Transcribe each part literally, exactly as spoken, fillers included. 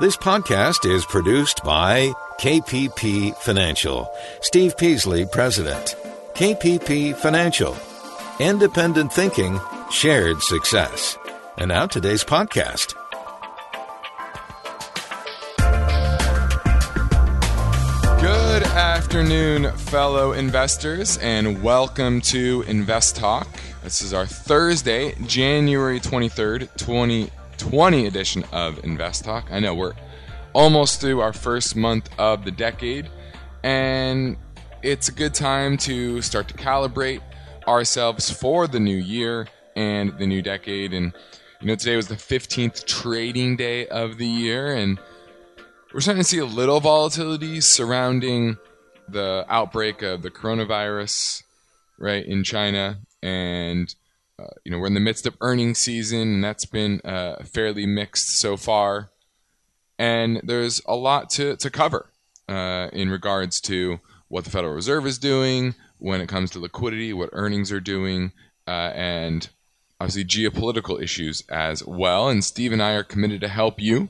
This podcast is produced by K P P Financial. Steve Peasley, President. K P P Financial. Independent thinking, shared success. And now today's podcast. Good afternoon, fellow investors, and welcome to InvestTalk. This is our Thursday, January twenty-third, twenty twenty edition of InvestTalk. I know we're almost through our first month of the decade, and it's a good time to start to calibrate ourselves for the new year and the new decade. And you know, today was the fifteenth trading day of the year, and we're starting to see a little volatility surrounding the outbreak of the coronavirus, right, in China. And uh, you know, we're in the midst of earnings season, and that's been uh, fairly mixed so far. And there's a lot to to cover uh, in regards to what the Federal Reserve is doing when it comes to liquidity, what earnings are doing, uh, and obviously geopolitical issues as well. And Steve and I are committed to help you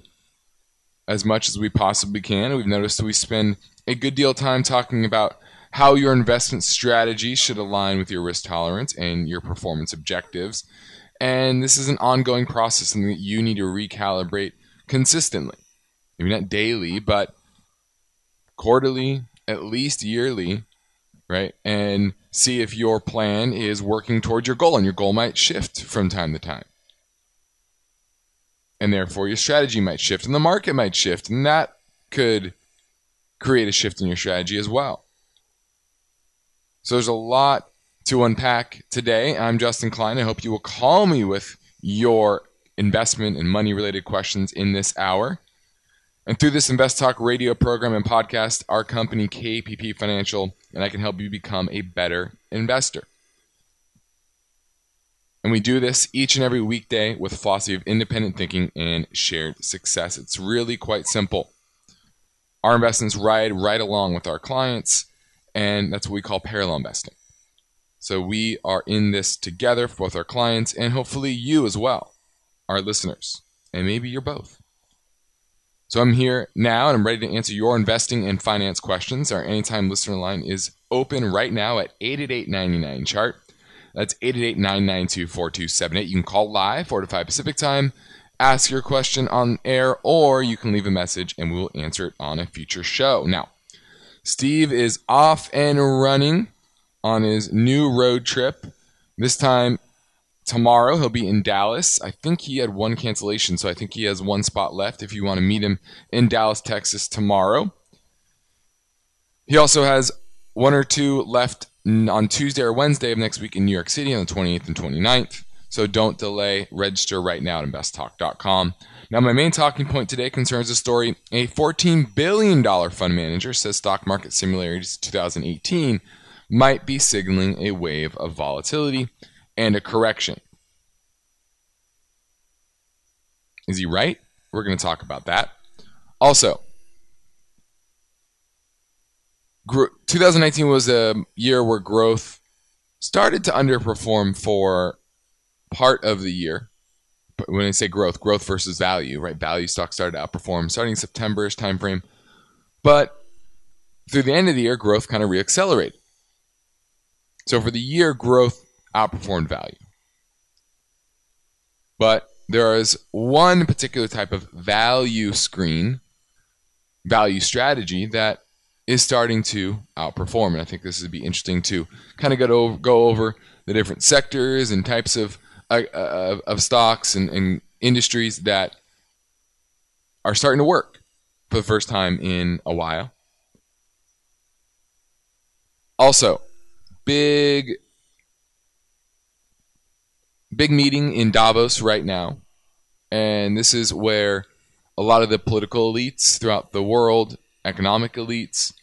as much as we possibly can. We've noticed we spend a good deal of time talking about how your investment strategy should align with your risk tolerance and your performance objectives. And this is an ongoing process, something that you need to recalibrate consistently. Maybe not daily, but quarterly, at least yearly, right? And see if your plan is working towards your goal, and your goal might shift from time to time. And therefore, your strategy might shift, and the market might shift, and that could create a shift in your strategy as well. So there's a lot to unpack today. I'm Justin Klein. I hope you will call me with your investment and money-related questions in this hour. And through this Invest Talk radio program and podcast, our company, K P P Financial, and I can help you become a better investor. And we do this each and every weekday with a philosophy of independent thinking and shared success. It's really quite simple. Our investments ride right along with our clients, and that's what we call parallel investing. So we are in this together for both our clients and hopefully you as well, our listeners, and maybe you're both. So I'm here now, and I'm ready to answer your investing and finance questions. Our Anytime Listener line is open right now at eight eight eight, nine nine, chart. That's eight eight eight, nine nine two, four two seven eight. You can call live, four to five Pacific time, ask your question on air, or you can leave a message, and we will answer it on a future show. Now, Steve is off and running on his new road trip. This time tomorrow, he'll be in Dallas. I think he had one cancellation, so I think he has one spot left if you want to meet him in Dallas, Texas tomorrow. He also has one or two left on Tuesday or Wednesday of next week in New York City on the twenty-eighth and twenty-ninth. So don't delay. Register right now at invest talk dot com. Now, my main talking point today concerns a story. A fourteen billion dollars fund manager says stock market similarities to two thousand eighteen might be signaling a wave of volatility and a correction. Is he right? We're going to talk about that. Also, twenty nineteen was a year where growth started to underperform for part of the year. But when I say growth, growth versus value, right? Value stocks started to outperform starting September's time frame. But through the end of the year, growth kind of reaccelerated. So for the year, growth outperformed value. But there is one particular type of value screen, value strategy that is starting to outperform. And I think this would be interesting to kind of go over, go over the different sectors and types of uh, of, of stocks and, and industries that are starting to work for the first time in a while. Also, big big meeting in Davos right now. And this is where a lot of the political elites throughout the world, economic elites,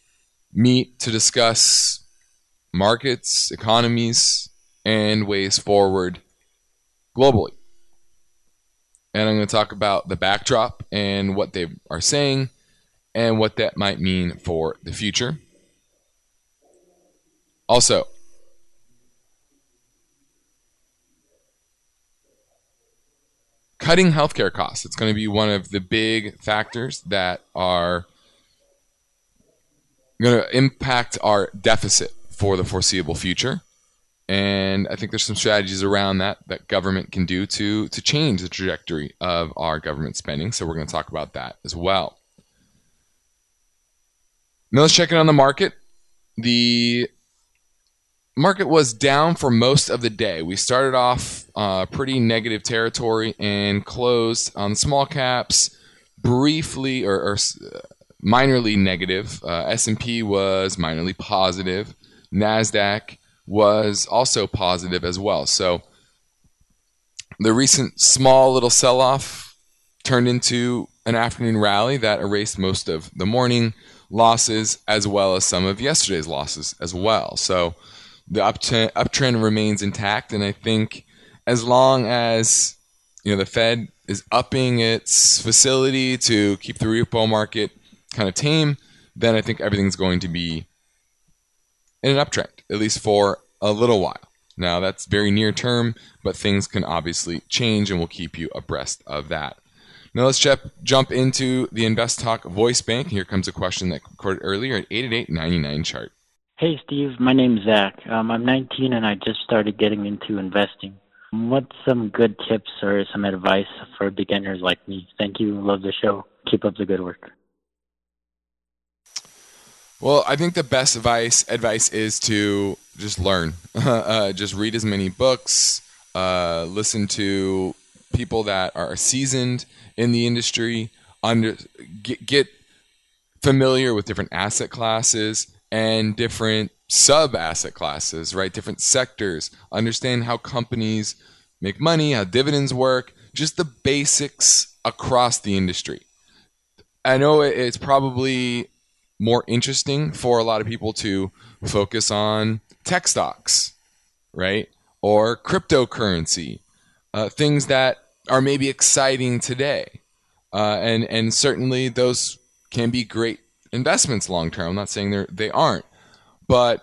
meet to discuss markets, economies, and ways forward globally. And I'm going to talk about the backdrop and what they are saying and what that might mean for the future. Also, cutting healthcare costs. It's going to be one of the big factors that are going to impact our deficit for the foreseeable future. And I think there's some strategies around that that government can do to to change the trajectory of our government spending. So we're going to talk about that as well. Now let's check in on the market. The market was down for most of the day. We started off uh, pretty negative territory and closed on small caps briefly or, or minorly negative. Uh, S and P was minorly positive. NASDAQ was also positive as well. So the recent small little sell-off turned into an afternoon rally that erased most of the morning losses as well as some of yesterday's losses as well. So the uptrend, uptrend remains intact, and I think as long as you know the Fed is upping its facility to keep the repo market kind of tame, then I think everything's going to be in an uptrend, at least for a little while. Now, that's very near term, but things can obviously change, and we'll keep you abreast of that. Now, let's jep- jump into the InvestTalk voice bank. Here comes a question that I recorded earlier at eight eight eight, nine nine, chart. Hey, Steve. My name's Zach. Um, I'm nineteen, and I just started getting into investing. What's some good tips or some advice for beginners like me? Thank you. Love the show. Keep up the good work. Well, I think the best advice advice is to just learn. uh, just read as many books, uh, listen to people that are seasoned in the industry, under, get, get familiar with different asset classes and different sub-asset classes, right? Different sectors. Understand how companies make money, how dividends work, just the basics across the industry. I know it's probably more interesting for a lot of people to focus on tech stocks, right? Or cryptocurrency, uh, things that are maybe exciting today. Uh, and, and certainly those can be great investments long-term. I'm not saying they're, they aren't, but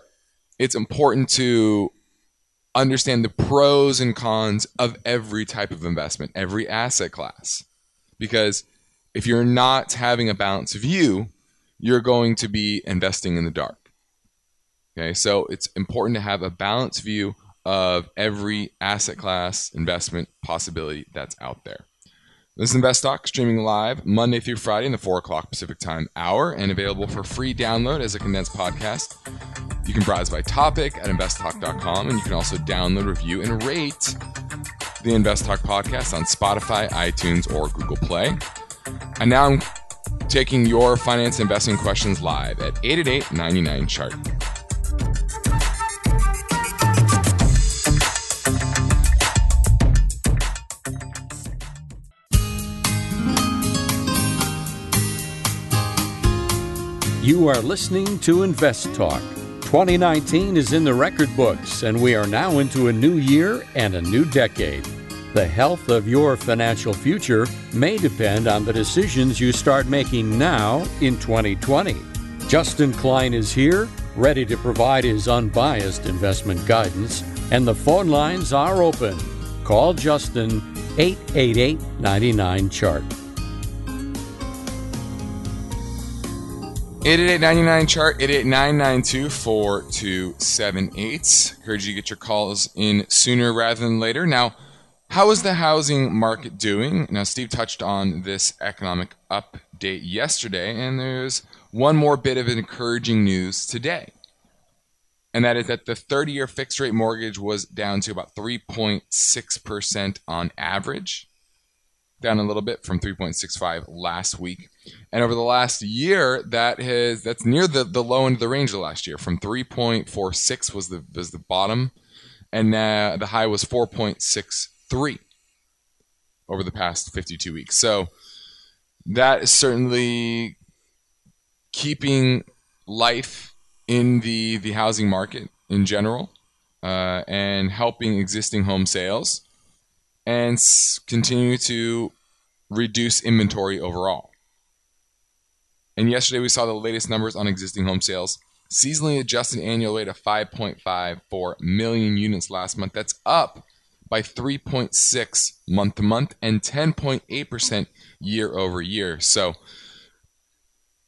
it's important to understand the pros and cons of every type of investment, every asset class, because if you're not having a balanced view, you're going to be investing in the dark. Okay, so it's important to have a balanced view of every asset class investment possibility that's out there. This is InvestTalk, streaming live Monday through Friday in the four o'clock Pacific Time hour and available for free download as a condensed podcast. You can browse by topic at invest talk dot com, and you can also download, review, and rate the InvestTalk podcast on Spotify, iTunes, or Google Play. And now I'm taking your finance investing questions live at eight eight eight, nine nine, chart. You are listening to Invest Talk. twenty nineteen is in the record books, and we are now into a new year and a new decade. The health of your financial future may depend on the decisions you start making now in twenty twenty. Justin Klein is here, ready to provide his unbiased investment guidance, and the phone lines are open. Call Justin, eight eight eight, nine nine, chart. eight eight eight, nine nine, chart, eight eight eight, nine nine two, four two seven eight. Encourage you to get your calls in sooner rather than later. Now, how is the housing market doing? Now, Steve touched on this economic update yesterday, and there's one more bit of encouraging news today. And that is that the thirty-year fixed rate mortgage was down to about three point six percent on average, down a little bit from three point six five last week. And over the last year, that has that's near the, the low end of the range of last year. From three point four six was the was the bottom, and uh, the high was four point six percent. Three over the past fifty-two weeks. So that is certainly keeping life in the, the housing market in general, uh, and helping existing home sales and s- continue to reduce inventory overall. And yesterday we saw the latest numbers on existing home sales. Seasonally adjusted annual rate of five point five four million units last month. That's up by three point six percent month to month and ten point eight percent year over year. So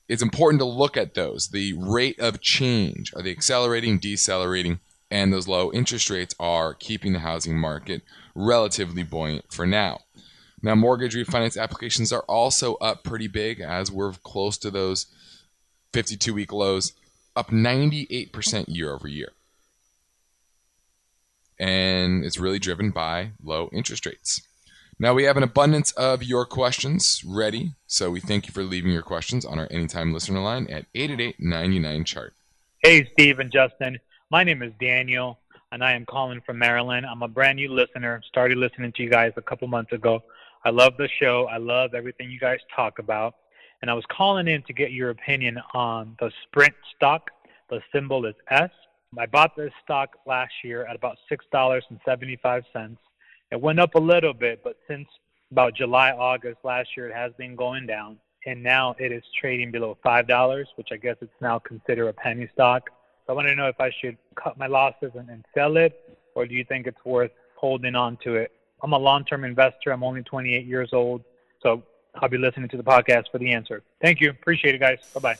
it's important to look at those. The rate of change, are they accelerating, decelerating? And those low interest rates are keeping the housing market relatively buoyant for now. Now, mortgage refinance applications are also up pretty big as we're close to those fifty-two week lows, up ninety-eight percent year over year. And it's really driven by low interest rates. Now, we have an abundance of your questions ready. So we thank you for leaving your questions on our Anytime Listener line at eight eight eight, nine nine, C H A R T. Hey, Steve and Justin. My name is Daniel, and I am calling from Maryland. I'm a brand new listener. Started listening to you guys a couple months ago. I love the show. I love everything you guys talk about. And I was calling in to get your opinion on the Sprint stock. The symbol is S. I bought this stock last year at about six dollars and seventy-five cents. It went up a little bit, but since about July, August last year, it has been going down. And now it is trading below five dollars, which I guess it's now considered a penny stock. So I want to know if I should cut my losses and, and sell it, or do you think it's worth holding on to it? I'm a long-term investor. I'm only twenty-eight years old, so I'll be listening to the podcast for the answer. Thank you. Appreciate it, guys. Bye-bye.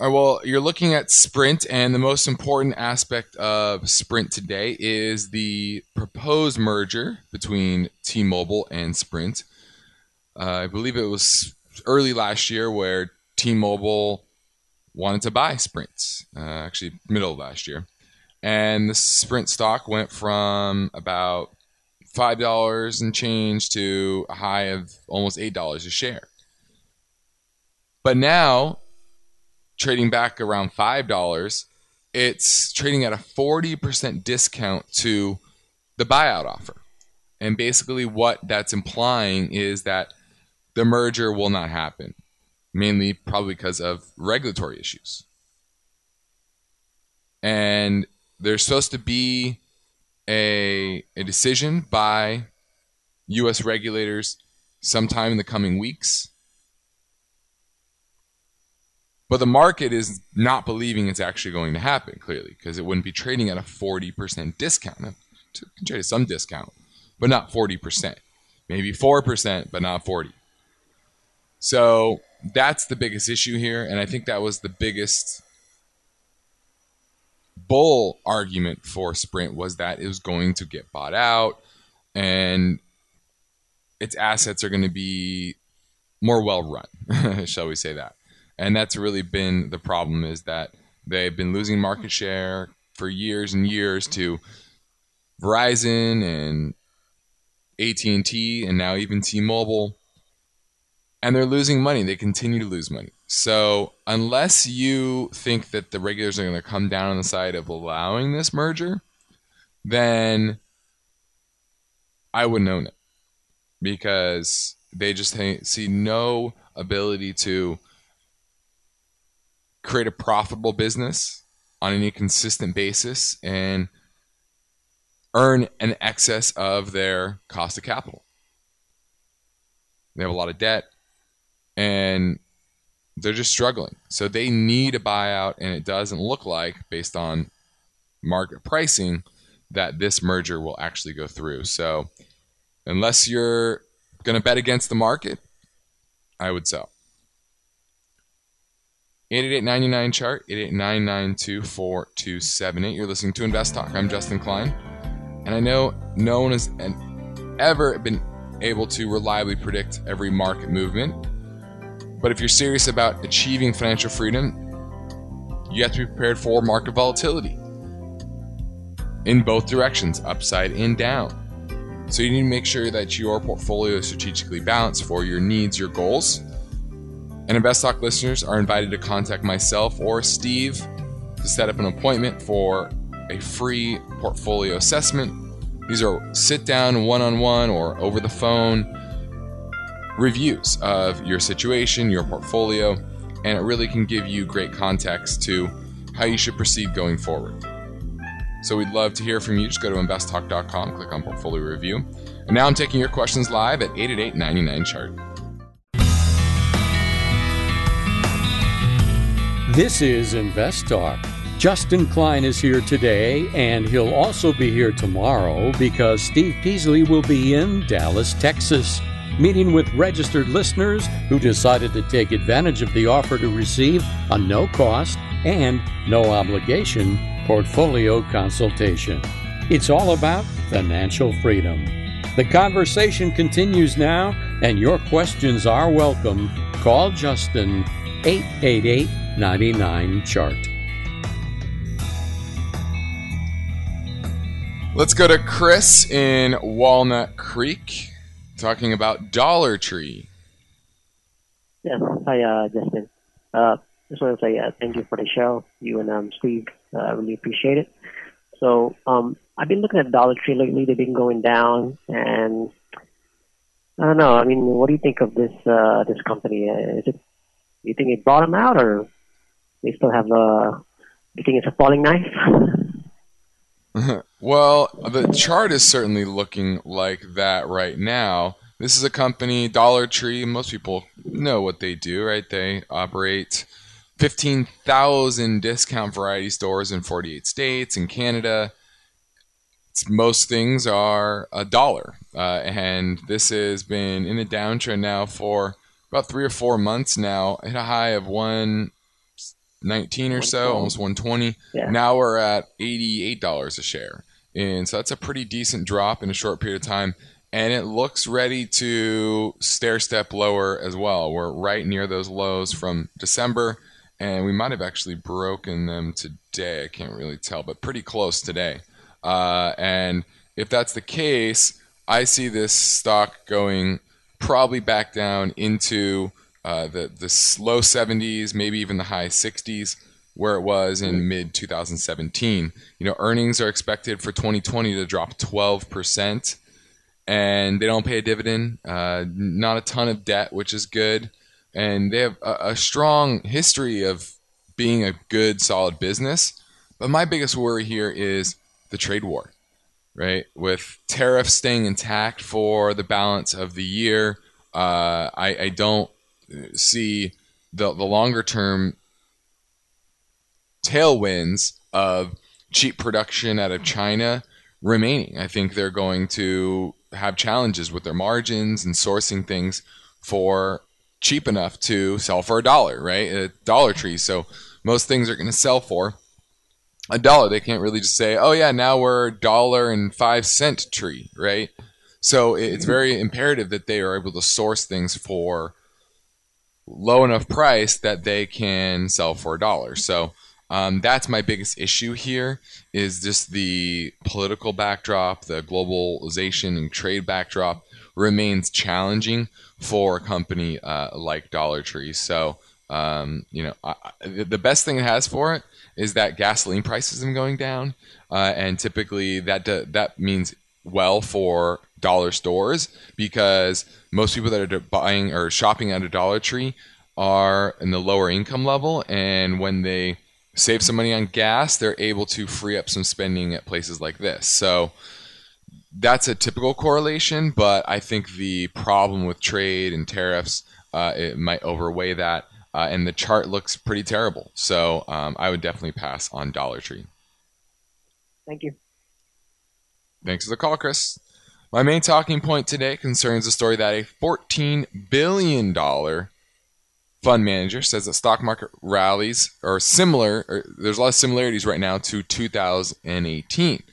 All right, well, you're looking at Sprint, and the most important aspect of Sprint today is the proposed merger between T-Mobile and Sprint. Uh, I believe it was early last year where T-Mobile wanted to buy Sprint, uh, actually middle of last year. And the Sprint stock went from about five dollars and change to a high of almost eight dollars a share. But now, trading back around five dollars, it's trading at a forty percent discount to the buyout offer. And basically what that's implying is that the merger will not happen. Mainly probably because of regulatory issues. And there's supposed to be a, a decision by U S regulators sometime in the coming weeks. But the market is not believing it's actually going to happen, clearly, because it wouldn't be trading at a forty percent discount. It can trade at some discount, but not forty percent. Maybe four percent, but not forty. So that's the biggest issue here, and I think that was the biggest bull argument for Sprint, was that it was going to get bought out and its assets are going to be more well run, shall we say that. And that's really been the problem, is that they've been losing market share for years and years to Verizon and A T and T and now even T-Mobile. And they're losing money. They continue to lose money. So unless you think that the regulators are going to come down on the side of allowing this merger, then I wouldn't own it, because they just see no ability to create a profitable business on any consistent basis and earn an excess of their cost of capital. They have a lot of debt. And they're just struggling. So they need a buyout, and it doesn't look like, based on market pricing, that this merger will actually go through. So unless you're going to bet against the market, I would sell. eight eight eight, nine nine, C H A R T, eight eight eight, nine nine two, four two seven eight. You're listening to Invest Talk. I'm Justin Klein. And I know no one has ever been able to reliably predict every market movement. But if you're serious about achieving financial freedom, you have to be prepared for market volatility in both directions, upside and down. So you need to make sure that your portfolio is strategically balanced for your needs, your goals. And InvestTalk listeners are invited to contact myself or Steve to set up an appointment for a free portfolio assessment. These are sit-down, one-on-one, or over the phone reviews of your situation, your portfolio, and it really can give you great context to how you should proceed going forward. So we'd love to hear from you. Just go to invest talk dot com, click on Portfolio Review. And now I'm taking your questions live at eight eight eight, nine nine, C H A R T. This is InvestTalk. Justin Klein is here today, and he'll also be here tomorrow because Steve Peasley will be in Dallas, Texas, meeting with registered listeners who decided to take advantage of the offer to receive a no-cost and no-obligation portfolio consultation. It's all about financial freedom. The conversation continues now, and your questions are welcome. Call Justin, eight eight eight, nine nine, C H A R T. Let's go to Chris in Walnut Creek, talking about Dollar Tree. Yes, hi, uh, Justin. Uh, just want to say uh, thank you for the show, you and um, Steve. I uh, really appreciate it. So um, I've been looking at Dollar Tree lately. They've been going down, and I don't know. I mean, what do you think of this uh, this company? Is it? Do you think it bottomed out, or they still have a? Do you think it's a falling knife? Well, the chart is certainly looking like that right now. This is a company, Dollar Tree. Most people know what they do, right? They operate fifteen thousand discount variety stores in forty-eight states and Canada. It's, most things are a dollar. Uh, and this has been in a downtrend now for about three or four months now. Hit a high of one nineteen or so, almost one twenty. Yeah. Now we're at eighty-eight dollars a share. And so that's a pretty decent drop in a short period of time. And it looks ready to stair step lower as well. We're right near those lows from December. And we might have actually broken them today. I can't really tell, but pretty close today. Uh, and if that's the case, I see this stock going probably back down into uh, the, the low seventies, maybe even the high sixties, where it was in mid twenty seventeen. You know, earnings are expected for twenty twenty to drop twelve percent. And they don't pay a dividend, uh, not a ton of debt, which is good. And they have a, a strong history of being a good, solid business. But my biggest worry here is the trade war, right? With tariffs staying intact for the balance of the year, uh, I, I don't see the, the longer-term tailwinds of cheap production out of China remaining. I think they're going to have challenges with their margins and sourcing things for cheap enough to sell for a dollar, right? A Dollar Tree. So most things are going to sell for a dollar. They can't really just say, oh yeah, now we're a dollar and five cent tree, right? So it's very imperative that they are able to source things for low enough price that they can sell for a dollar. So um, that's my biggest issue here is just the political backdrop, the globalization and trade backdrop remains challenging for a company uh, like Dollar Tree. So, um, you know, I, the best thing it has for it is that gasoline prices are going down. Uh, and typically that do, that means well for dollar stores because most people that are buying or shopping at a Dollar Tree are in the lower income level. And when they save some money on gas, they're able to free up some spending at places like this. So that's a typical correlation, but I think the problem with trade and tariffs, uh, it might overweigh that. Uh, and the chart looks pretty terrible. So um, I would definitely pass on Dollar Tree. Thank you. Thanks for the call, Chris. My main talking point today concerns the story that a fourteen billion dollars fund manager says that stock market rallies are similar, or there's a lot of similarities right now to two thousand eighteen.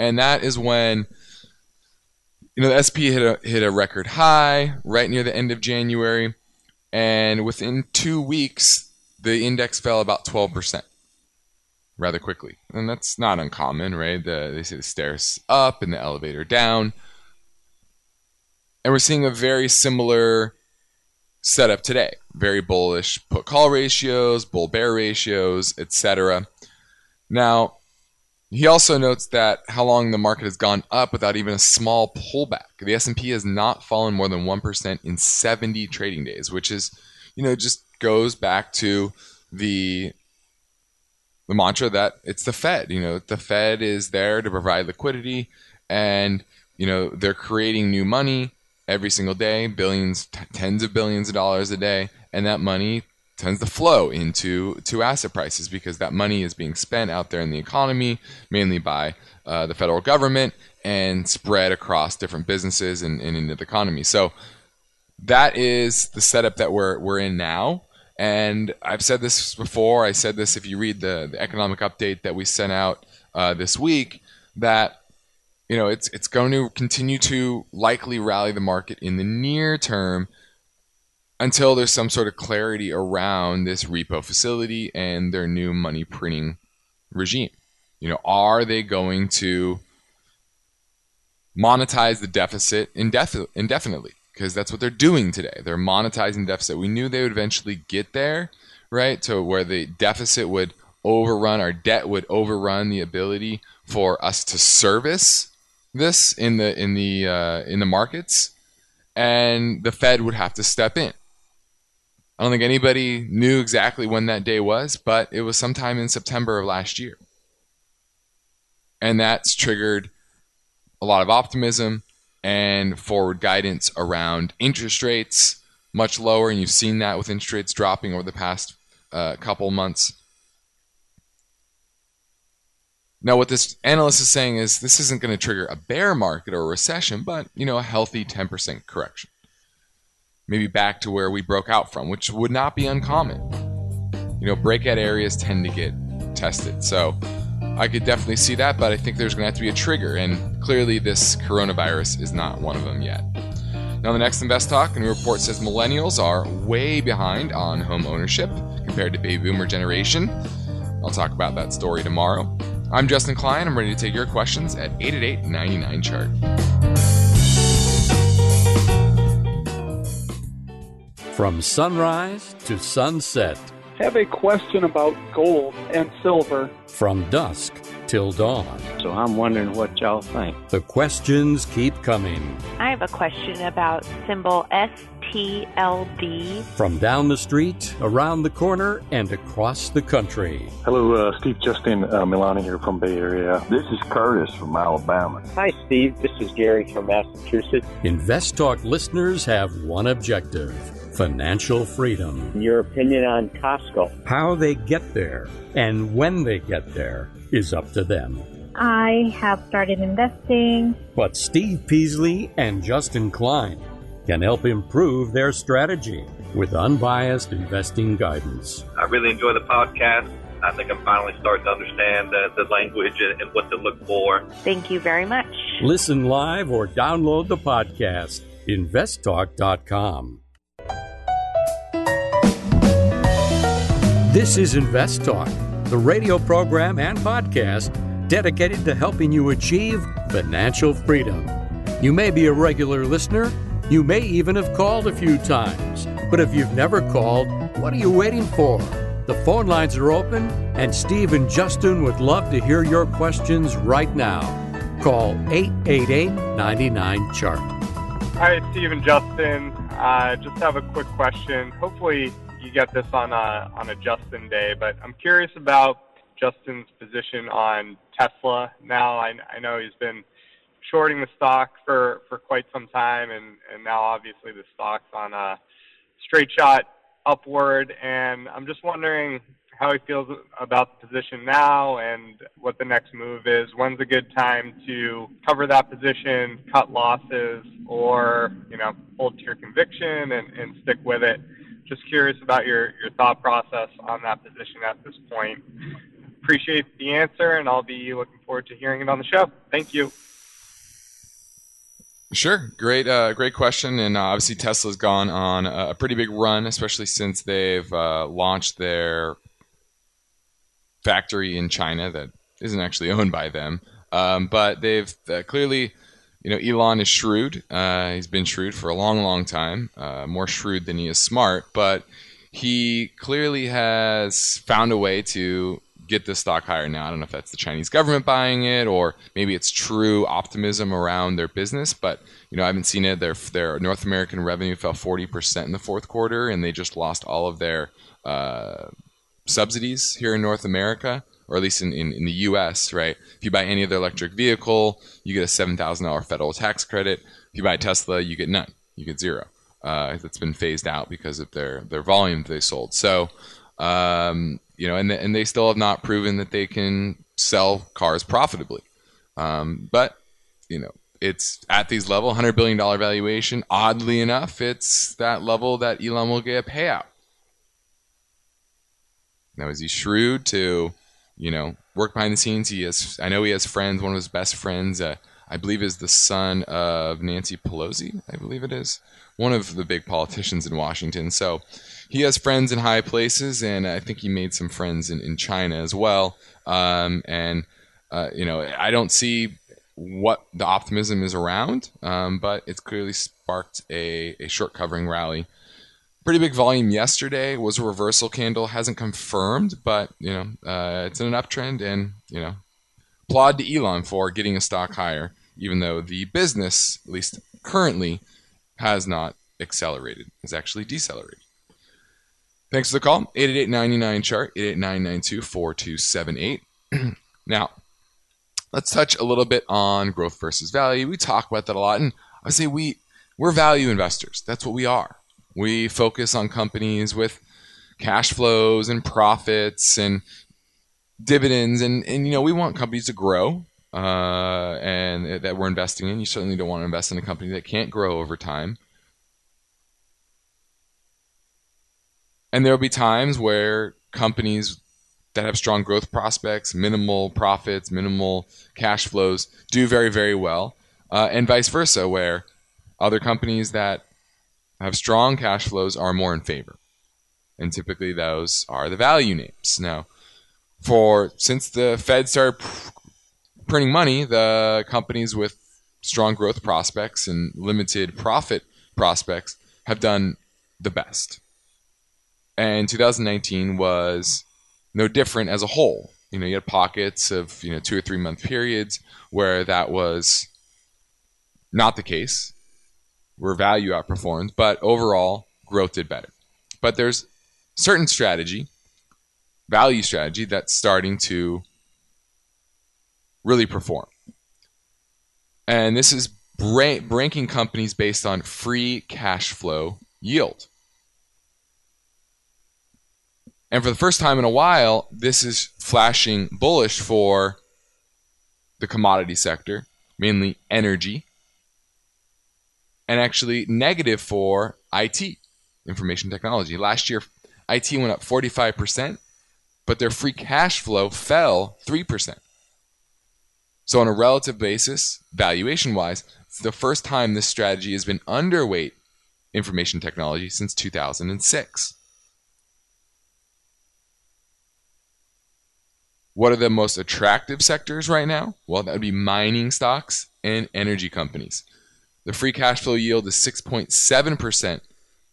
And that is when, you know, the S and P hit a, hit a record high right near the end of January. And within two weeks, the index fell about twelve percent rather quickly. And that's not uncommon, right? The, they say the stairs up and the elevator down. And we're seeing a very similar setup today. Very bullish put-call ratios, bull-bear ratios, et cetera. Now, he also notes that how long the market has gone up without even a small pullback. The S and P has not fallen more than one percent in seventy trading days, which is, you know, just goes back to the the mantra that it's the Fed. You know, the Fed is there to provide liquidity and, you know, they're creating new money every single day, billions, t- tens of billions of dollars a day, and that money tends to flow into to asset prices because that money is being spent out there in the economy, mainly by uh, the federal government, and spread across different businesses and, and into the economy. So that is the setup that we're we're in now. And I've said this before. I said this if you read the, the economic update that we sent out uh, this week, that you know it's it's going to continue to likely rally the market in the near term until there's some sort of clarity around this repo facility and their new money printing regime. You know, are they going to monetize the deficit indefin- indefinitely? Because that's what they're doing today. They're monetizing deficit. We knew they would eventually get there, right? To where the deficit would overrun, our debt would overrun the ability for us to service this in the in the uh, in the markets, and the Fed would have to step in. I don't think anybody knew exactly when that day was, but it was sometime in September of last year, and that's triggered a lot of optimism and forward guidance around interest rates much lower. And you've seen that with interest rates dropping over the past uh, couple months. Now, what this analyst is saying is this isn't going to trigger a bear market or a recession, but you know, a healthy ten percent correction. Maybe back to where we broke out from, which would not be uncommon. You know, breakout areas tend to get tested. So I could definitely see that, but I think there's going to have to be a trigger, and clearly this coronavirus is not one of them yet. Now, the next Invest Talk, a new report says millennials are way behind on home ownership compared to baby boomer generation. I'll talk about that story tomorrow. I'm Justin Klein. I'm ready to take your questions at eight eight eight, nine nine, C H A R T. From sunrise to sunset. Have a question about gold and silver. From dusk till dawn. So I'm wondering what y'all think. The questions keep coming. I have a question about symbol S T L D. From down the street, around the corner, and across the country. Hello, uh, Steve, Justin, uh, Milani here from Bay Area. This is Curtis from Alabama. Hi, Steve. This is Gary from Massachusetts. InvestTalk listeners have one objective. Financial freedom. Your opinion on Costco. How they get there and when they get there is up to them. I have started investing. But Steve Peasley and Justin Klein can help improve their strategy with unbiased investing guidance. I really enjoy the podcast. I think I'm finally starting to understand uh, the language and, and what to look for. Thank you very much. Listen live or download the podcast, invest talk dot com. This is Invest Talk, the radio program and podcast dedicated to helping you achieve financial freedom. You may be a regular listener. You may even have called a few times. But if you've never called, what are you waiting for? The phone lines are open, and Steve and Justin would love to hear your questions right now. Call eight eight eight, nine nine, C H A R T. Hi, it's Steve and Justin. I uh, just have a quick question. Hopefully you get this on a, on a Justin day, but I'm curious about Justin's position on Tesla now. I, I know he's been shorting the stock for, for quite some time, and, and now obviously the stock's on a straight shot upward, and I'm just wondering how he feels about the position now and what the next move is. When's a good time to cover that position, cut losses, or, you know, hold to your conviction and, and stick with it? Just curious about your, your thought process on that position at this point. Appreciate the answer, and I'll be looking forward to hearing it on the show. Thank you. Sure. Great uh, great question. And uh, obviously Tesla's gone on a pretty big run, especially since they've uh, launched their factory in China that isn't actually owned by them. Um, but they've uh, clearly... You know, Elon is shrewd. Uh, he's been shrewd for a long, long time, uh, more shrewd than he is smart. But he clearly has found a way to get the stock higher now. I don't know if that's the Chinese government buying it or maybe it's true optimism around their business. But, you know, I haven't seen it. Their, their North American revenue fell forty percent in the fourth quarter, and they just lost all of their uh, subsidies here in North America. Or at least in, in, in the U S, right? If you buy any other electric vehicle, you get a seven thousand dollars federal tax credit. If you buy a Tesla, you get none. You get zero. uh, that's been phased out because of their their volume they sold. So, um, you know, and and they still have not proven that they can sell cars profitably. Um, but you know, it's at these level, one hundred billion dollars valuation. Oddly enough, it's that level that Elon will get a payout. Now, is he shrewd to, you know, work behind the scenes? He has, I know he has friends. One of his best friends, uh, I believe, is the son of Nancy Pelosi. I believe it is one of the big politicians in Washington. So he has friends in high places, and I think he made some friends in, in China as well. Um, and uh, you know, I don't see what the optimism is around, um, but it's clearly sparked a, a short covering rally. Pretty big volume yesterday, was a reversal candle, hasn't confirmed, but you know, uh, it's in an uptrend, and you know, applaud to Elon for getting a stock higher, even though the business, at least currently, has not accelerated, it's actually decelerated. Thanks for the call. eight eight eight, nine nine, chart, eight eight eight, nine nine two, four two seven eight. Now, let's touch a little bit on growth versus value. We talk about that a lot, and I say we, we're value investors. That's what we are. We focus on companies with cash flows and profits and dividends, and, and you know, we want companies to grow uh, and that we're investing in. You certainly don't want to invest in a company that can't grow over time. And there will be times where companies that have strong growth prospects, minimal profits, minimal cash flows, do very, very well. Uh, and vice versa, where other companies that have strong cash flows are more in favor. And typically those are the value names. Now, for since the Fed started pr- printing money, the companies with strong growth prospects and limited profit prospects have done the best. And two thousand nineteen was no different as a whole. You know, you had pockets of, you know, two or three month periods where that was not the case, where value outperformed, but overall growth did better. But there's certain strategy, value strategy, that's starting to really perform. And this is rank- ranking companies based on free cash flow yield. And for the first time in a while, this is flashing bullish for the commodity sector, mainly energy, and actually negative for I T, information technology. Last year, I T went up forty-five percent, but their free cash flow fell three percent. So on a relative basis, valuation-wise, it's the first time this strategy has been underweight information technology since two thousand six. What are the most attractive sectors right now? Well, that would be mining stocks and energy companies. The free cash flow yield is six point seven percent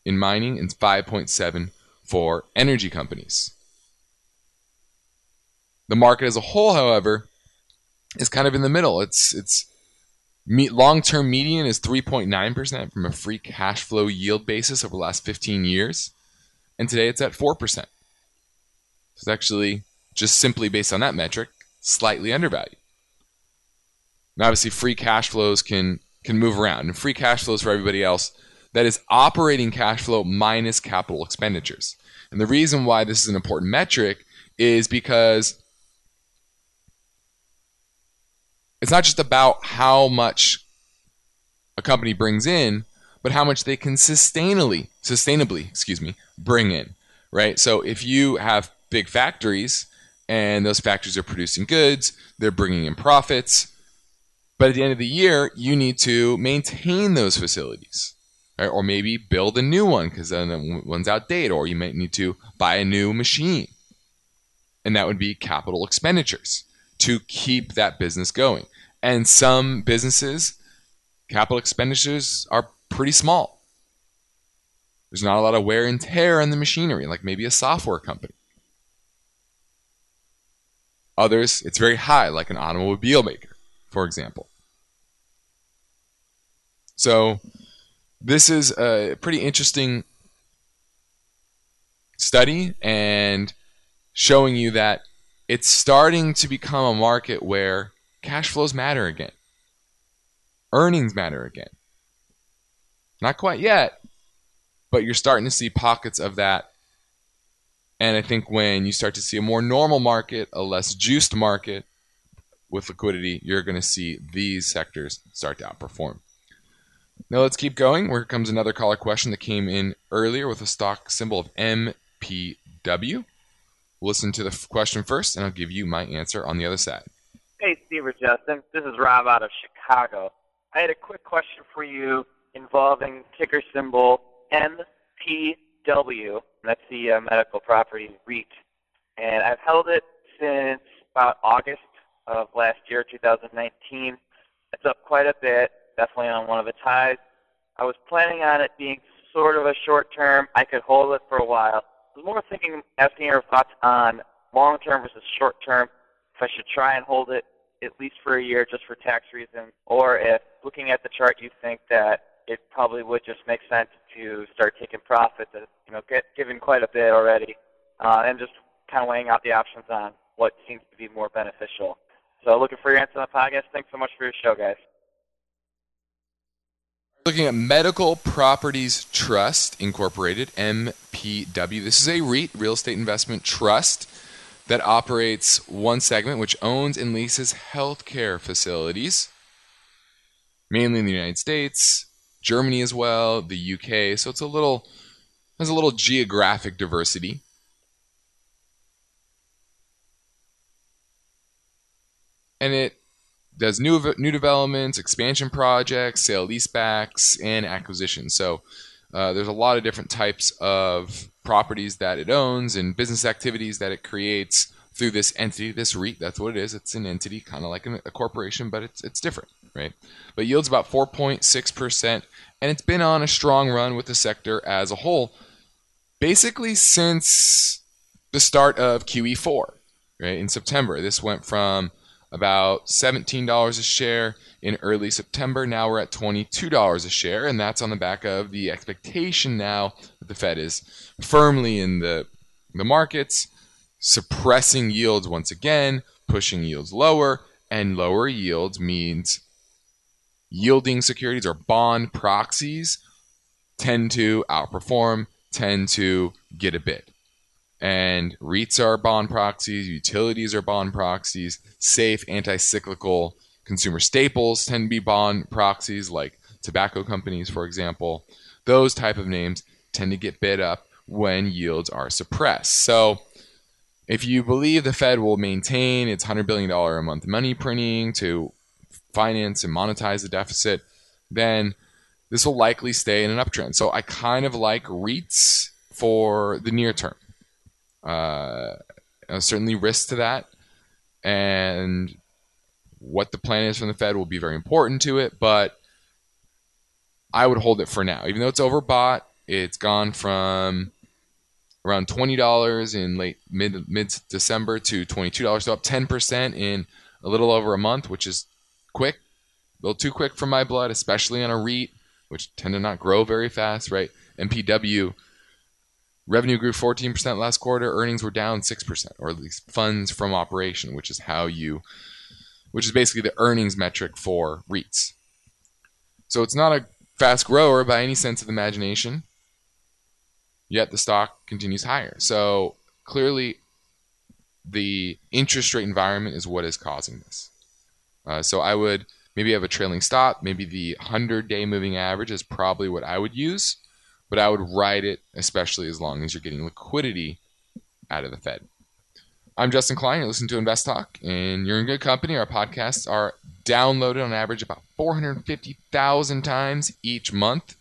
in mining and five point seven percent for energy companies. The market as a whole, however, is kind of in the middle. It's it's long-term median is three point nine percent from a free cash flow yield basis over the last fifteen years. And today it's at four percent. So it's actually, just simply based on that metric, slightly undervalued. And obviously, free cash flows can, can move around. And free cash flows for everybody else, that is operating cash flow minus capital expenditures. And the reason why this is an important metric is because it's not just about how much a company brings in, but how much they can sustainably, sustainably, excuse me, bring in, right? So if you have big factories, and those factories are producing goods, they're bringing in profits. But at the end of the year, you need to maintain those facilities, right? Or maybe build a new one because then one's outdated, or you might need to buy a new machine. And that would be capital expenditures to keep that business going. And some businesses, capital expenditures are pretty small. There's not a lot of wear and tear on the machinery, like maybe a software company. Others, it's very high, like an automobile maker, for example. So this is a pretty interesting study and showing you that it's starting to become a market where cash flows matter again. Earnings matter again. Not quite yet, but you're starting to see pockets of that. And I think when you start to see a more normal market, a less juiced market with liquidity, you're going to see these sectors start to outperform. Now let's keep going. Here comes another caller question that came in earlier with a stock symbol of M P W. Listen to the question first, and I'll give you my answer on the other side. Hey, Steve or Justin. This is Rob out of Chicago. I had a quick question for you involving ticker symbol M P W. That's the uh, Medical Properties REIT. And I've held it since about August of last year, two thousand nineteen. It's up quite a bit, definitely on one of its highs. I was planning on it being sort of a short term. I could hold it for a while. I was more thinking, asking your thoughts on long term versus short term, if I should try and hold it at least for a year just for tax reasons, or if looking at the chart you think that it probably would just make sense to start taking profits, you know, get given quite a bit already, uh, and just kind of weighing out the options on what seems to be more beneficial. So looking for your answer on the podcast. Thanks so much for your show, guys. Looking at Medical Properties Trust, Incorporated, M P W. This is a REIT, real estate investment trust, that operates one segment, which owns and leases healthcare facilities, mainly in the United States, Germany as well, the U K. So it's a little, there's a little geographic diversity. And it does new new developments, expansion projects, sale leasebacks, and acquisitions. So uh, there's a lot of different types of properties that it owns and business activities that it creates through this entity, this REIT. That's what it is. It's an entity, kind of like a corporation, but it's it's different, right? But yields about four point six percent, and it's been on a strong run with the sector as a whole, basically since the start of Q E four, right? In September, this went from about seventeen dollars a share in early September. Now we're at twenty-two dollars a share, and that's on the back of the expectation now that the Fed is firmly in the, the markets, suppressing yields once again, pushing yields lower, and lower yields means yielding securities or bond proxies tend to outperform, tend to get a bid. And REITs are bond proxies, utilities are bond proxies, safe anti-cyclical consumer staples tend to be bond proxies, like tobacco companies, for example. Those type of names tend to get bid up when yields are suppressed. So if you believe the Fed will maintain its one hundred billion dollars a month money printing to finance and monetize the deficit, then this will likely stay in an uptrend. So I kind of like REITs for the near term. Uh, certainly risk to that, and what the plan is from the Fed will be very important to it, but I would hold it for now. Even though it's overbought, it's gone from around twenty dollars in late mid, mid-December to twenty-two dollars, so up ten percent in a little over a month, which is quick, a little too quick for my blood, especially on a REIT, which tend to not grow very fast, right? M P W revenue grew fourteen percent last quarter. Earnings were down six percent, or at least funds from operation, which is how you, which is basically the earnings metric for REITs. So it's not a fast grower by any sense of the imagination, yet the stock continues higher. So clearly the interest rate environment is what is causing this. Uh, so I would maybe have a trailing stop. Maybe the one hundred day moving average is probably what I would use. But I would ride it, especially as long as you're getting liquidity out of the Fed. I'm Justin Klein. You're listening to Invest Talk, and you're in good company. Our podcasts are downloaded on average about four hundred fifty thousand times each month.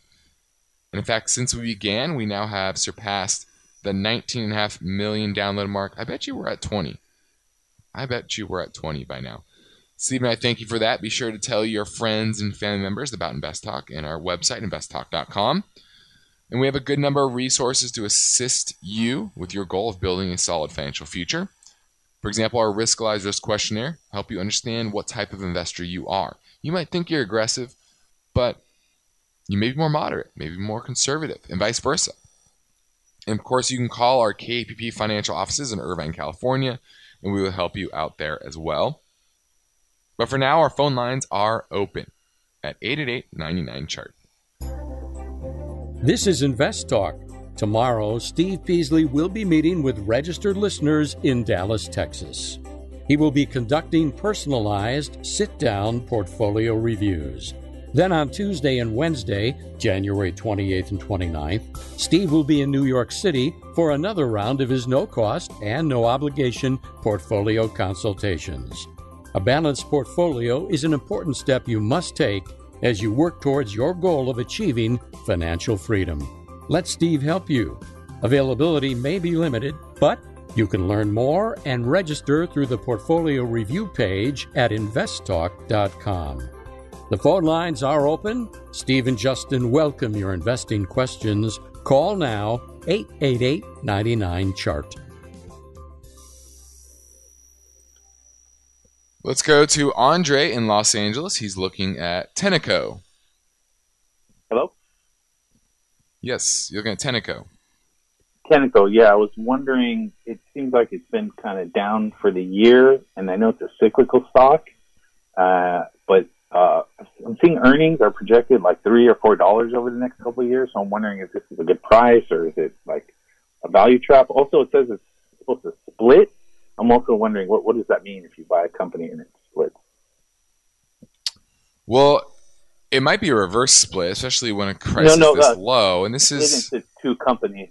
And in fact, since we began, we now have surpassed the nineteen point five million download mark. I bet you we're at twenty. I bet you we're at twenty by now. Steve and I thank you for that. Be sure to tell your friends and family members about Invest Talk and our website, invest talk dot com. And we have a good number of resources to assist you with your goal of building a solid financial future. For example, our Riskalyze risk questionnaire help you understand what type of investor you are. You might think you're aggressive, but you may be more moderate, maybe more conservative, and vice versa. And of course, you can call our K P P Financial offices in Irvine, California, and we will help you out there as well. But for now, our phone lines are open at eight eight eight, nine nine, chart. This is InvestTalk. Tomorrow, Steve Peasley will be meeting with registered listeners in Dallas, Texas. He will be conducting personalized sit-down portfolio reviews. Then on Tuesday and Wednesday, January twenty-eighth and twenty-ninth, Steve will be in New York City for another round of his no-cost and no-obligation portfolio consultations. A balanced portfolio is an important step you must take as you work towards your goal of achieving financial freedom. Let Steve help you. Availability may be limited, but you can learn more and register through the portfolio review page at invest talk dot com. The phone lines are open. Steve and Justin welcome your investing questions. Call now, eight eight eight, nine nine, C H A R T. Let's go to Andre in Los Angeles. He's looking at Tenneco. Hello? Yes, you're looking at Tenneco. Tenneco, yeah. I was wondering, it seems like it's been kind of down for the year, and I know it's a cyclical stock, uh, but Uh, I'm seeing earnings are projected like three or four dollars over the next couple of years. So I'm wondering if this is a good price or is it like a value trap? Also, it says it's supposed to split. I'm also wondering what what does that mean if you buy a company and it splits? Well, it might be a reverse split, especially when a price no, no, is this uh, low. And this is split into two companies.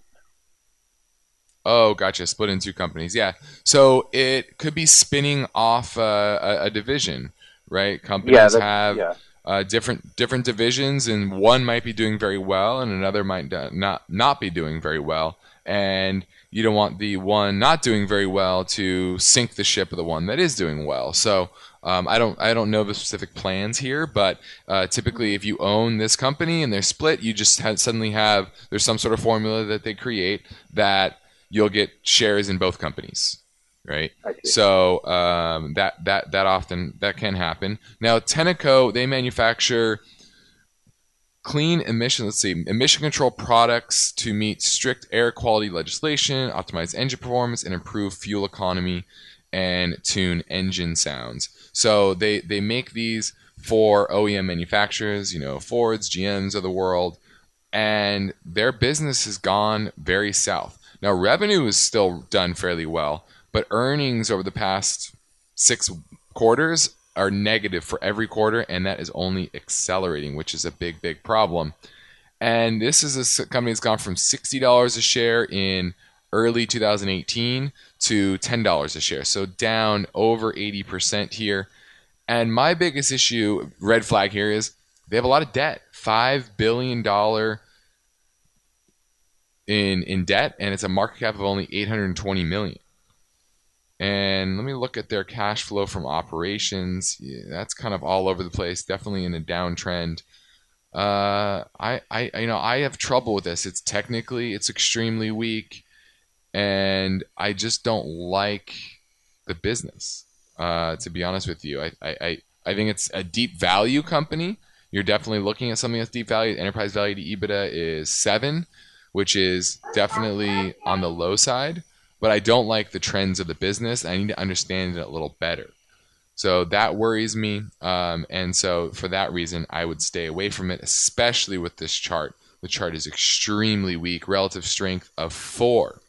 Oh, gotcha. Split into two companies. Yeah. So it could be spinning off uh, a, a division. Right, companies yeah, have yeah. uh, different different divisions, and one might be doing very well, and another might not not be doing very well. And you don't want the one not doing very well to sink the ship of the one that is doing well. So um, I don't I don't know the specific plans here, but uh, typically, if you own this company and they're split, you just have, suddenly have there's some sort of formula that they create that you'll get shares in both companies. Right. So um, that that that often that can happen. Now, Tenneco, they manufacture clean emission. Let's see, emission control products to meet strict air quality legislation, optimize engine performance, and improve fuel economy and tune engine sounds. So they they make these for O E M manufacturers, you know, Fords, G Ms of the world, and their business has gone very south. Now, revenue is still done fairly well. But earnings over the past six quarters are negative for every quarter, and that is only accelerating, which is a big, big problem. And this is a company that's gone from sixty dollars a share in early two thousand eighteen to ten dollars a share, so down over eighty percent here. And my biggest issue, red flag here, is they have a lot of debt, five billion dollars in in debt, and it's a market cap of only eight hundred twenty million dollars. And let me look at their cash flow from operations. Yeah, that's kind of all over the place, definitely in a downtrend. Uh, I, I, you know, I have trouble with this. It's technically, it's extremely weak, and I just don't like the business. Uh, to be honest with you, I, I, I, I think it's a deep value company. You're definitely looking at something that's deep value. Enterprise value to EBITDA is seven, which is definitely on the low side. But I don't like the trends of the business. I need to understand it a little better. So that worries me. Um, and so for that reason, I would stay away from it, especially with this chart. The chart is extremely weak, relative strength of four,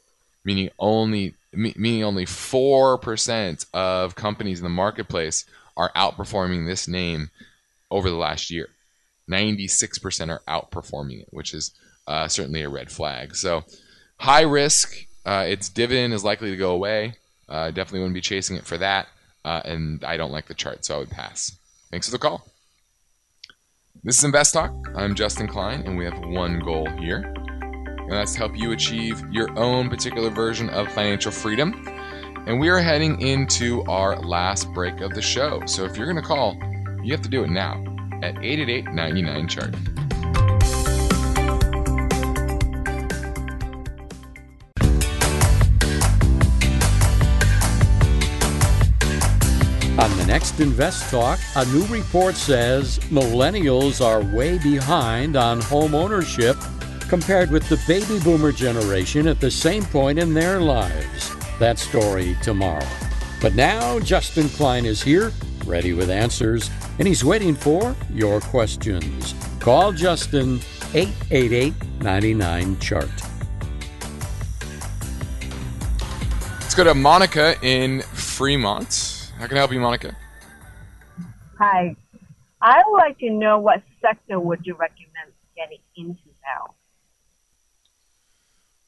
meaning only meaning only four percent of companies in the marketplace are outperforming this name over the last year. ninety-six percent are outperforming it, which is uh, certainly a red flag. So high risk. Uh, its dividend is likely to go away. Uh, definitely wouldn't be chasing it for that. Uh, and I don't like the chart, so I would pass. Thanks for the call. This is Invest Talk. I'm Justin Klein, and we have one goal here, and that's to help you achieve your own particular version of financial freedom. And we are heading into our last break of the show. So if you're going to call, you have to do it now at eight eight eight, nine nine, C H A R T. On the next Invest Talk, a new report says millennials are way behind on home ownership compared with the baby boomer generation at the same point in their lives. That story tomorrow. But now Justin Klein is here, ready with answers, and he's waiting for your questions. Call Justin eight eight eight, nine nine, C H A R T. Let's go to Monica in Fremont. How can I help you, Monica? Hi. I would like to know what sector would you recommend getting into now?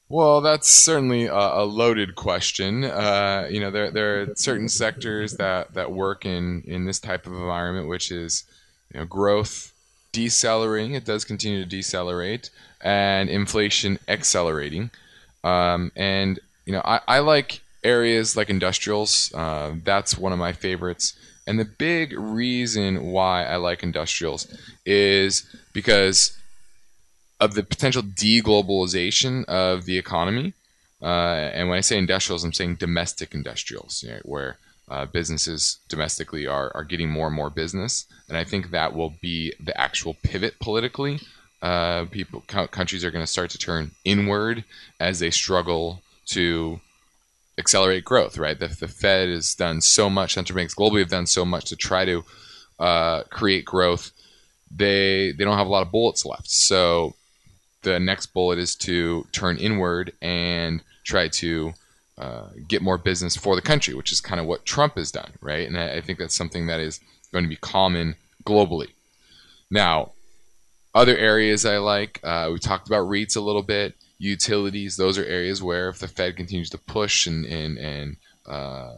Well, that's certainly a, a loaded question. Uh, you know, there there are certain sectors that, that work in, in this type of environment, which is, you know, growth decelerating. It does continue to decelerate, and inflation accelerating. Um, and you know, I, I like areas like industrials. Uh, that's one of my favorites. And the big reason why I like industrials is because of the potential de-globalization of the economy. Uh, and when I say industrials, I'm saying domestic industrials, you know, where uh, businesses domestically are, are getting more and more business. And I think that will be the actual pivot politically. Uh, people, co- countries are going to start to turn inward as they struggle to accelerate growth, right? The, the Fed has done so much, central banks globally have done so much to try to uh, create growth. They, they don't have a lot of bullets left. So the next bullet is to turn inward and try to uh, get more business for the country, which is kind of what Trump has done, right? And I think that's something that is going to be common globally. Now, other areas I like, uh, we talked about REITs a little bit, utilities. Those are areas where if the Fed continues to push and and, and uh,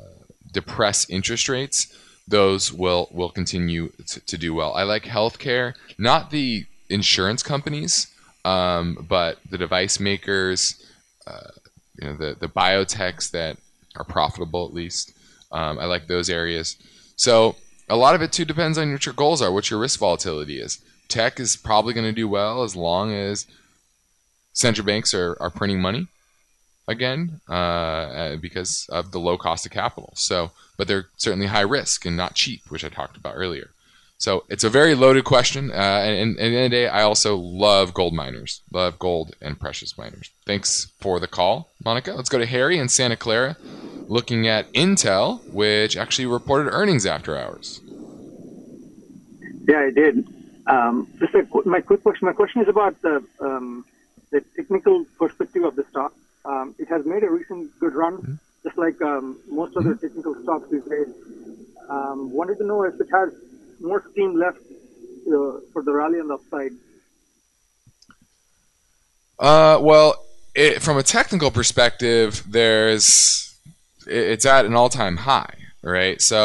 depress interest rates, those will, will continue to, to do well. I like healthcare, not the insurance companies, Um, but the device makers, uh, you know, the, the biotechs that are profitable, at least, um, I like those areas. So a lot of it too depends on what your goals are, what your risk volatility is. Tech is probably going to do well as long as central banks are, are printing money again, uh, because of the low cost of capital. So, but they're certainly high risk and not cheap, which I talked about earlier. So it's a very loaded question, uh, and, and at the end of the day, I also love gold miners, love gold and precious miners. Thanks for the call, Monica. Let's go to Harry in Santa Clara, looking at Intel, which actually reported earnings after hours. Yeah, I did. Um, just a, my quick question. My question is about the um, the technical perspective of the stock. Um, it has made a recent good run, mm-hmm. just like um, most other mm-hmm. technical stocks these days. Um, wanted to know if it has more steam left uh, for the rally on the upside? Uh, well, it, from a technical perspective, there's it, it's at an all-time high, right? So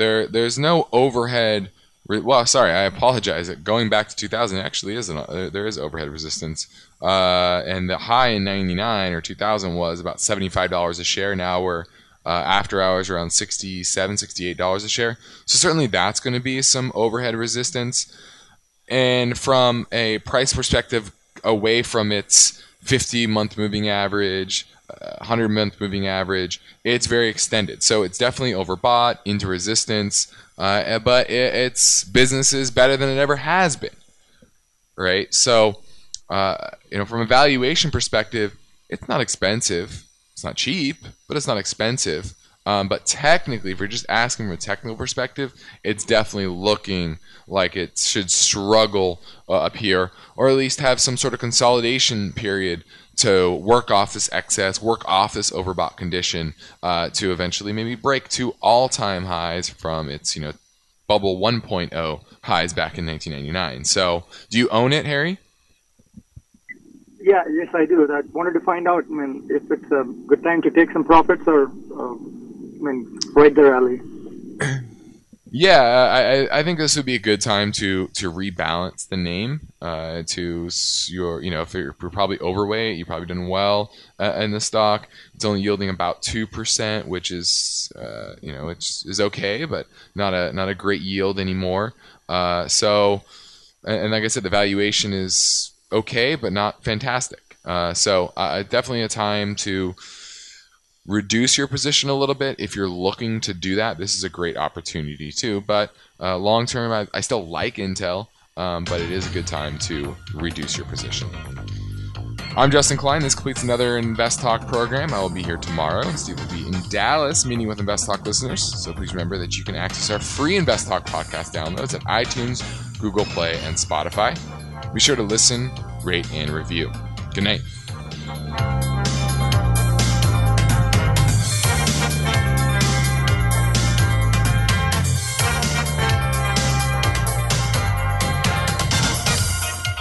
there there's no overhead. Re- well, sorry, I apologize. Going back to two thousand, actually is an, there is overhead resistance, uh, and the high in ninety-nine or two thousand was about seventy-five dollars a share. Now we're Uh, after hours around sixty-seven dollars, sixty-eight dollars a share. So certainly that's going to be some overhead resistance. And from a price perspective, away from its fifty-month moving average, one hundred-month moving average, it's very extended. So it's definitely overbought, into resistance, uh, but it, it's business is better than it ever has been, right? So uh, you know, from a valuation perspective, it's not expensive. It's not cheap, but it's not expensive. Um, but technically, if you're just asking from a technical perspective, it's definitely looking like it should struggle uh, up here, or at least have some sort of consolidation period to work off this excess, work off this overbought condition, uh, to eventually maybe break to all-time highs from its, you know, bubble one point oh highs back in nineteen ninety-nine. So, do you own it, Harry? Yeah, yes, I do. I wanted to find out, I mean, if it's a good time to take some profits or, uh, I mean, ride the rally. Yeah, I, I think this would be a good time to, to rebalance the name uh, to your, you know, if you're probably overweight, you've probably done well uh, in the stock. It's only yielding about two percent, which is, uh, you know, it's is okay, but not a not a great yield anymore. Uh, so, and like I said, the valuation is okay, but not fantastic. Uh, so uh, definitely a time to reduce your position a little bit. If you're looking to do that, this is a great opportunity too. But uh, long term, I, I still like Intel, um, but it is a good time to reduce your position. I'm Justin Klein. This completes another Invest Talk program. I will be here tomorrow. Steve will be in Dallas meeting with Invest Talk listeners. So please remember that you can access our free Invest Talk podcast downloads at iTunes, Google Play, and Spotify. Be sure to listen, rate, and review. Good night.